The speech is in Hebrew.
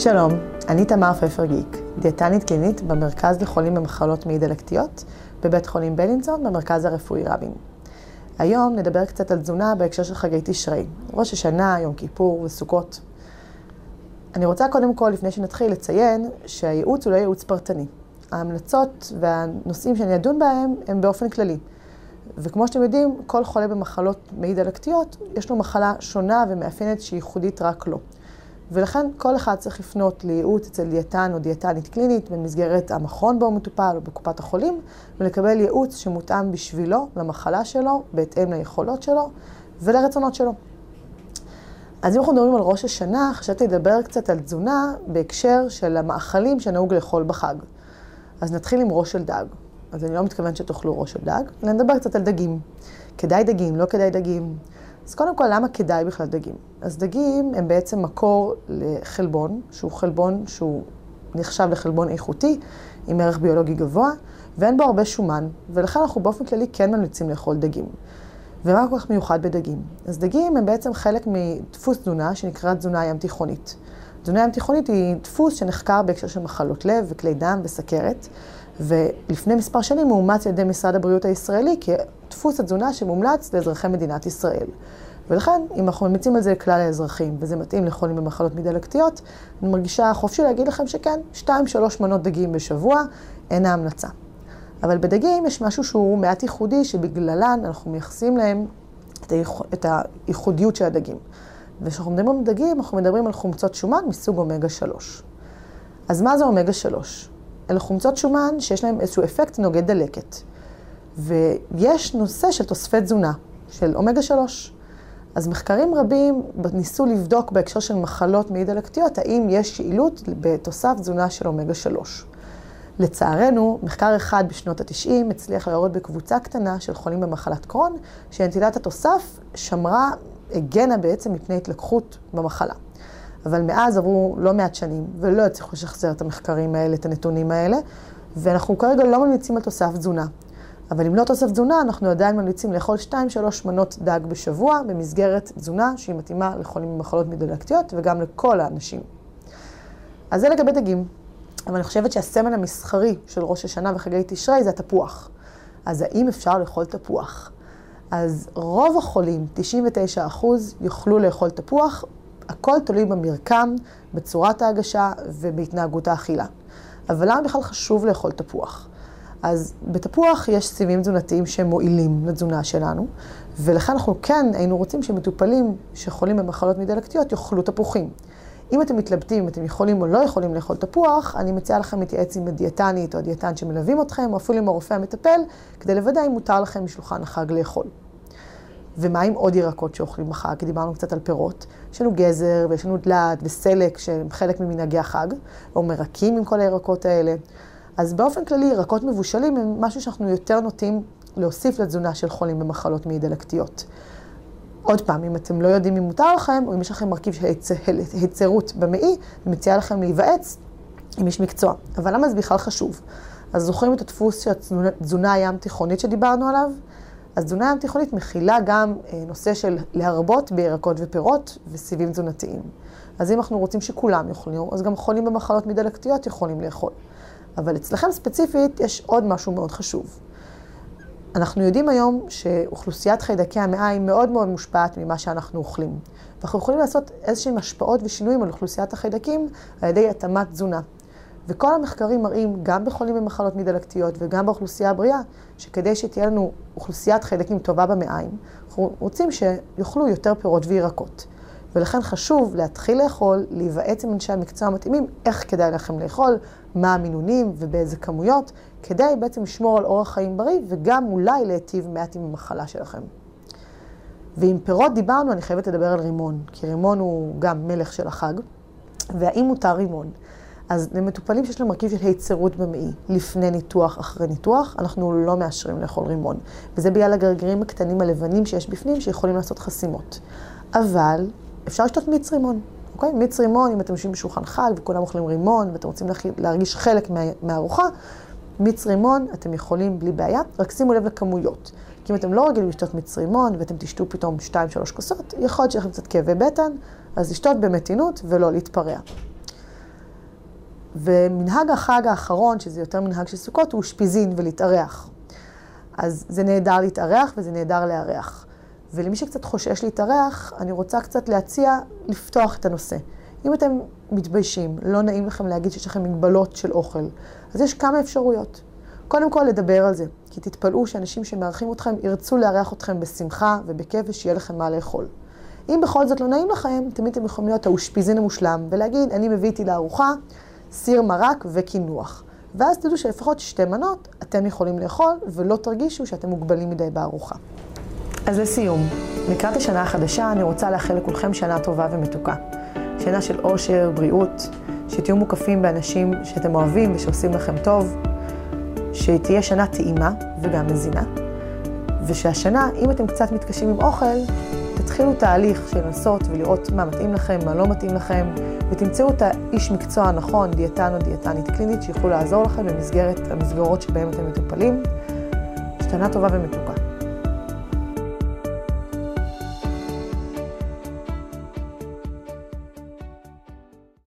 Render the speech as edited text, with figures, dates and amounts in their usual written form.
שלום, אני תמר פפר-גיק, דיאטנית קלינית במרכז לחולים במחלות מעי דלקתיות, בבית חולים בלינסון, במרכז הרפואי רבין. היום נדבר קצת על תזונה בהקשר של חגי תשרי, ראש השנה, יום כיפור וסוכות. אני רוצה קודם כל, לפני שנתחיל, לציין שהייעוץ הוא לא ייעוץ פרטני. ההמלצות והנושאים שאני אדון בהם הם באופן כללי. וכמו שאתם יודעים, כל חולה במחלות מעי דלקתיות, יש לו מחלה שונה ומאפיינת שהיא ייחודית רק לו. ולכן כל אחד צריך לפנות לייעוץ אצל דיאטן או דיאטנית קלינית במסגרת המכון בו מטופל או בקופת החולים, ולקבל ייעוץ שמותאם בשבילו, למחלה שלו, בהתאם ליכולות שלו ולרצונות שלו. אז אם אנחנו מדברים על ראש השנה, חשבתי לדבר קצת על תזונה בהקשר של המאכלים שנהוג לאכול בחג. אז נתחיל עם ראש של דג. אז אני לא מתכוונת שתאכלו ראש של דג, אלא נדבר קצת על דגים. כדאי דגים, לא כדאי דגים. אז קודם כל, למה כדאי בכלל דגים? אז דגים הם בעצם מקור לחלבון, שהוא חלבון שהוא נחשב לחלבון איכותי, עם ערך ביולוגי גבוה, ואין בו הרבה שומן, ולכן אנחנו באופן כללי כן ממליצים לאכול דגים. ומה כל כך מיוחד בדגים? אז דגים הם בעצם חלק מדפוס תזונה שנקרא תזונה ים תיכונית. תזונה ים תיכונית היא דפוס שנחקר בהקשר של מחלות לב וכלי דם וסכרת, ולפני מספר שנים הוא אומץ על ידי משרד הבריאות הישראלי כדפוס התזונה שמומלץ לאזרחי מדינת ישראל. ולכן, אם אנחנו ממצים על זה לכלל האזרחים, וזה מתאים לחולים במחלות מעי דלקתיות, אני מרגישה חופשי להגיד לכם שכן, 2-3 מנות דגים בשבוע, אין ההמלצה. אבל בדגים יש משהו שהוא מעט ייחודי, שבגללן אנחנו מייחסים להם את הייחודיות של הדגים. וכשאנחנו מדברים על דגים, אנחנו מדברים על חומצות שומן מסוג אומגה-3. אז מה זה אומגה-3? אלה חומצות שומן שיש להם איזשהו אפקט נוגד דלקת. ויש נושא של תוספי תזונה, של אומגה-3. אז מחקרים רבים ניסו לבדוק בהקשר של מחלות מעי דלקתיות, האם יש יעילות בתוסף תזונה של אומגה-3. לצערנו, מחקר אחד בשנות ה-90 הצליח להראות בקבוצה קטנה של חולים במחלת קרון, שאנטילת התוסף שמרה, הגנה בעצם מפני התלקחות במחלה. אבל מאז עברו לא מעט שנים, ולא הצליחו לשחזר את המחקרים האלה, את הנתונים האלה, ואנחנו כרגע לא ממליצים על תוסף תזונה. אבל אם לא תוסף תזונה, אנחנו עדיין ממליצים לאכול 2-3 מנות דג בשבוע, במסגרת תזונה שהיא מתאימה לחולים עם מחלות מעי דלקתיות, וגם לכל האנשים. אז זה לגבי דגים. אבל אני חושבת שהסמל המסחרי של ראש השנה וחגי תשרי זה התפוח. אז האם אפשר לאכול תפוח? אז רוב החולים, 99%, יוכלו לאכול תפוח, הכל תלוי במרקם, בצורת ההגשה ובהתנהגות האכילה. אבל למה בכלל חשוב לאכול תפוח? אז בתפוח יש סיבים תזונתיים שמועילים לתזונה שלנו, ולכן אנחנו כן היינו רוצים שמטופלים שחולים במחלות מעי דלקתיות יאכלו תפוחים. אם אתם מתלבטים, אם אתם יכולים או לא יכולים לאכול תפוח, אני מציעה לכם להתייעץ עם הדיאטנית או הדיאטן שמלווים אתכם, או אפילו עם הרופא המטפל, כדי לוודא אם מותר לכם משולחן החג לאכול. ומה עם עוד ירקות שאוכלים בחג? כי דיברנו קצת על פירות. יש לנו גזר ויש לנו דלת וסלק שהם חלק ממנהגי החג, או מרקים עם כל הירקות האלה. אז באופן כללי, ירקות מבושלים הם משהו שאנחנו יותר נוטים להוסיף לתזונה של חולים במחלות מעי דלקתיות. עוד פעם, אם אתם לא יודעים אם מותר לכם, או אם יש לכם מרכיב של היצרות במעי, ומציעה לכם להיוועץ אם יש מקצוע. אבל למה זה בכלל חשוב? אז זוכרים את הדפוס של תזונה ים תיכונית שדיברנו עליו? אז תזונה ים תיכונית מכילה גם נושא של להרבות בירקות ופירות וסיבים תזונתיים. אז אם אנחנו רוצים שכולם יאכלו, אז גם חולים במחלות מעי דלקתיות יכולים לאכול. אבל אצלכם ספציפית יש עוד משהו מאוד חשוב. אנחנו יודעים היום שאוכלוסיית חיידקי המאה היא מאוד מאוד מושפעת ממה שאנחנו אוכלים. ואנחנו יכולים לעשות איזשהם השפעות ושינויים על אוכלוסיית החיידקים על ידי התאמת תזונה. וכל המחקרים מראים גם בחולים במחלות מעי דלקתיות וגם באוכלוסייה הבריאה, שכדי שתהיה לנו אוכלוסיית חיידקים טובה במעיים, אנחנו רוצים שיוכלו יותר פירות וירקות. ולכן חשוב להתחיל לאכול, להיוועץ עם אנשי המקצוע המתאימים, איך כדאי לכם לאכול, מה המינונים ובאיזה כמויות, כדי בעצם לשמור על אורח חיים בריא וגם אולי להיטיב מעט עם המחלה שלכם. ועם פירות דיברנו, אני חייבת לדבר על רימון, כי רימון הוא גם מלך של החג. והאם מותר רימון? אז למטופלים שיש להם מרכיב של היצרות במעי, לפני ניתוח, אחרי ניתוח, אנחנו לא מאשרים לאכול רימון. וזה בגלל הגרגירים הקטנים הלבנים שיש בפנים שיכולים לעשות חסימות. אבל אפשר לשתות מיץ רימון, אוקיי? מיץ רימון, אם אתם יושבים בשולחן חג וכולם אוכלים רימון ואתם רוצים להרגיש חלק מהארוחה, מיץ רימון אתם יכולים בלי בעיה, רק שימו לב לכמויות. כי אם אתם לא רגילים לשתות מיץ רימון ואתם תשתו פתאום 2-3 כוסות, יכול להיות שיש לכם קצת כאבי בטן, אז לשתות במתינות ולא להתפרע. ומנהג החג האחרון, שזה יותר מנהג של סוכות, הוא שפיזין ולהתארח. אז זה נהדר להתארח וזה נהדר להארח. ולמי שקצת חושש להתארח, אני רוצה קצת להציע לפתוח את הנושא. אם אתם מתביישים, לא נעים לכם להגיד שיש לכם מגבלות של אוכל, אז יש כמה אפשרויות. קודם כל לדבר על זה, כי תתפלאו שאנשים שמארחים אתכם ירצו לארח אתכם בשמחה ובכיף ושיהיה לכם מה לאכול. אם בכל זאת לא נעים לכם, תמיד אתם יכולים להיות האושפיזין המושלם ולהגיד, אני מביאתי לארוחה סיר מרק וקינוח. ואז תדעו שלפחות 2 מנות אתם יכולים לאכול ולא תרגישו שאתם מוגבלים מדי בארוחה. אז לסיום, לקראת השנה החדשה אני רוצה לאחל לכולכם שנה טובה ומתוקה. שנה של אושר, בריאות, שתהיו מוקפים באנשים שאתם אוהבים ושעושים לכם טוב, שתהיה שנה טעימה וגם מזינה, ושהשנה, אם אתם קצת מתקשים עם אוכל, תתחילו תהליך של לנסות ולראות מה מתאים לכם, מה לא מתאים לכם, ותמצאו את האיש מקצוע הנכון, דיאטן או דיאטנית קלינית, שיוכלו לעזור לכם במסגרת המסגרות שבהם אתם מטופלים. שנה טובה ומתוקה.